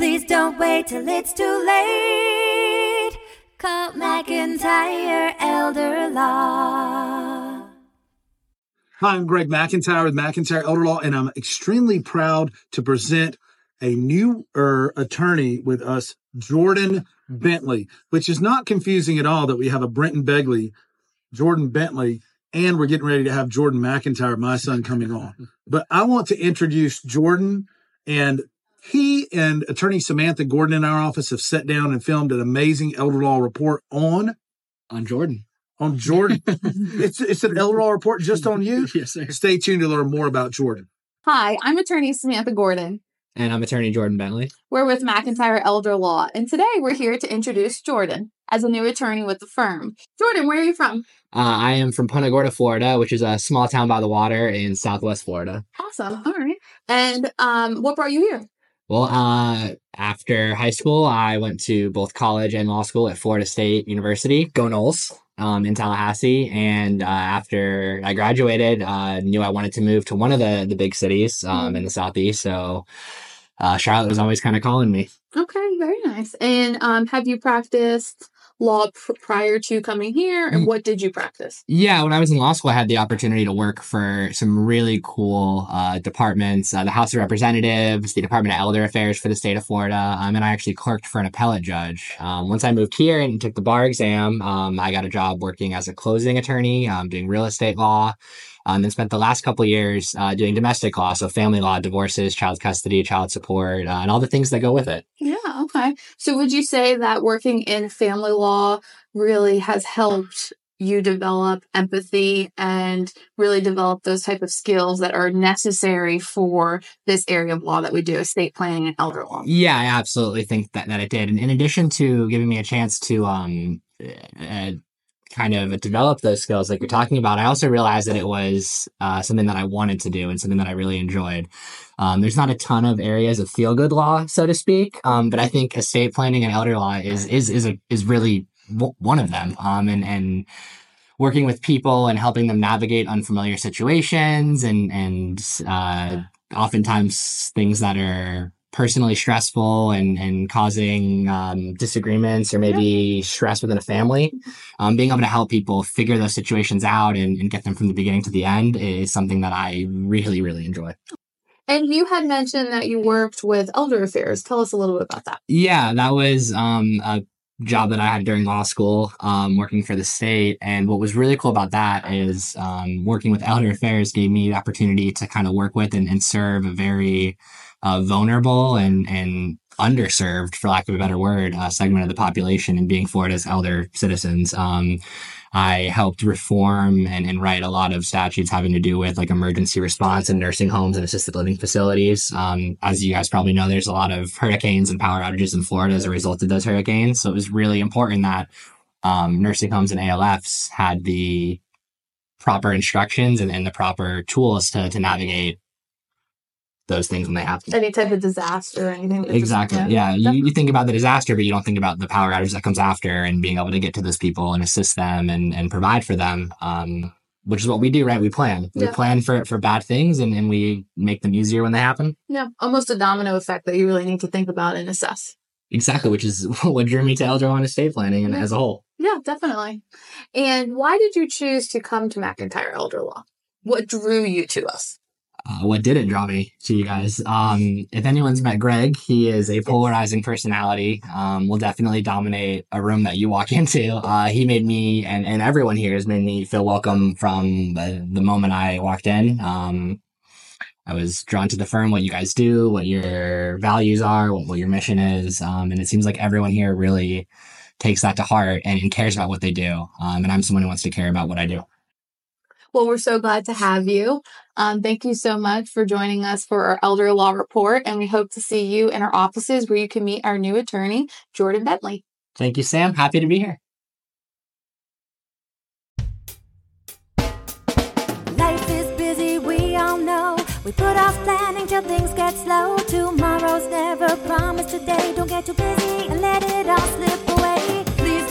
Please don't wait till it's too late. Call McIntyre Elder Law. Hi, I'm Greg McIntyre with McIntyre Elder Law, and I'm extremely proud to present a newer attorney with us, Jordan Bentley, which is not confusing at all that we have a Brenton Begley, Jordan Bentley, and we're getting ready to have Jordan McIntyre, my son, coming on. But I want to introduce Jordan, and he and attorney Samantha Gordon in our office have sat down and filmed an amazing elder law report on Jordan. It's an elder law report just on you. Yes, sir. Stay tuned to learn more about Jordan. Hi, I'm attorney Samantha Gordon. And I'm attorney Jordan Bentley. We're with McIntyre Elder Law, and today we're here to introduce Jordan as a new attorney with the firm. Jordan, where are you from? I am from Punta Gorda, Florida, which is a small town by the water in Southwest Florida. Awesome. All right. And what brought you here? Well, after high school, I went to both college and law school at Florida State University, go Noles, in Tallahassee. And after I graduated, knew I wanted to move to one of the big cities in the Southeast. So Charlotte was always kind of calling me. Okay, very nice. And have you practiced law prior to coming here, and what did you practice? Yeah, when I was in law school, I had the opportunity to work for some really cool departments, the House of Representatives, the Department of Elder Affairs for the state of Florida, and I actually clerked for an appellate judge. Once I moved here and took the bar exam, I got a job working as a closing attorney, doing real estate law, and then spent the last couple of years doing domestic law, so family law, divorces, child custody, child support, and all the things that go with it. Yeah, okay. So would you say that working in family law really has helped you develop empathy and really develop those type of skills that are necessary for this area of law that we do, estate planning and elder law? Yeah, I absolutely think that it did. And in addition to giving me a chance to kind of develop those skills like you're talking about, I also realized that it was something that I wanted to do and something that I really enjoyed. There's not a ton of areas of feel-good law, so to speak, but I think estate planning and elder law is really one of them. And working with people and helping them navigate unfamiliar situations and oftentimes things that are personally stressful and causing disagreements or maybe stress within a family, being able to help people figure those situations out and get them from the beginning to the end is something that I really, really enjoy. And you had mentioned that you worked with elder affairs. Tell us a little bit about that. Yeah, that was a job that I had during law school, working for the state. And what was really cool about that is working with elder affairs gave me the opportunity to kind of work with and serve a very vulnerable and underserved, for lack of a better word, segment of the population, and being Florida's elder citizens. I helped reform and write a lot of statutes having to do with like emergency response and nursing homes and assisted living facilities. As you guys probably know, there's a lot of hurricanes and power outages in Florida as a result of those hurricanes. So it was really important that nursing homes and ALFs had the proper instructions and the proper tools to navigate those things when they happen. Any type of disaster or anything. Exactly. Yeah. You think about the disaster, but you don't think about the power outage that comes after and being able to get to those people and assist them and provide for them, which is what we do, right? We plan. We plan for bad things and we make them easier when they happen. Yeah. Almost a domino effect that you really need to think about and assess. Exactly, which is what drew me to elder law and estate planning and as a whole. Yeah, definitely. And why did you choose to come to McIntyre Elder Law? What drew you to us? What didn't draw me to you guys? If anyone's met Greg, he is a polarizing personality. Will definitely dominate a room that you walk into. He made me, and everyone here has made me feel welcome from the moment I walked in. I was drawn to the firm, what you guys do, what your values are, what your mission is. And it seems like everyone here really takes that to heart and cares about what they do. And I'm someone who wants to care about what I do. Well, we're so glad to have you. Thank you so much for joining us for our Elder Law Report, and we hope to see you in our offices where you can meet our new attorney, Jordan Bentley. Thank you, Sam. Happy to be here. Life is busy, we all know. We put off planning till things get slow. Tomorrow's never promised today. Don't get too busy and let it all slip away. Please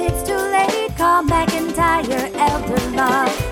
it's too late. Call McIntyre Elder Law.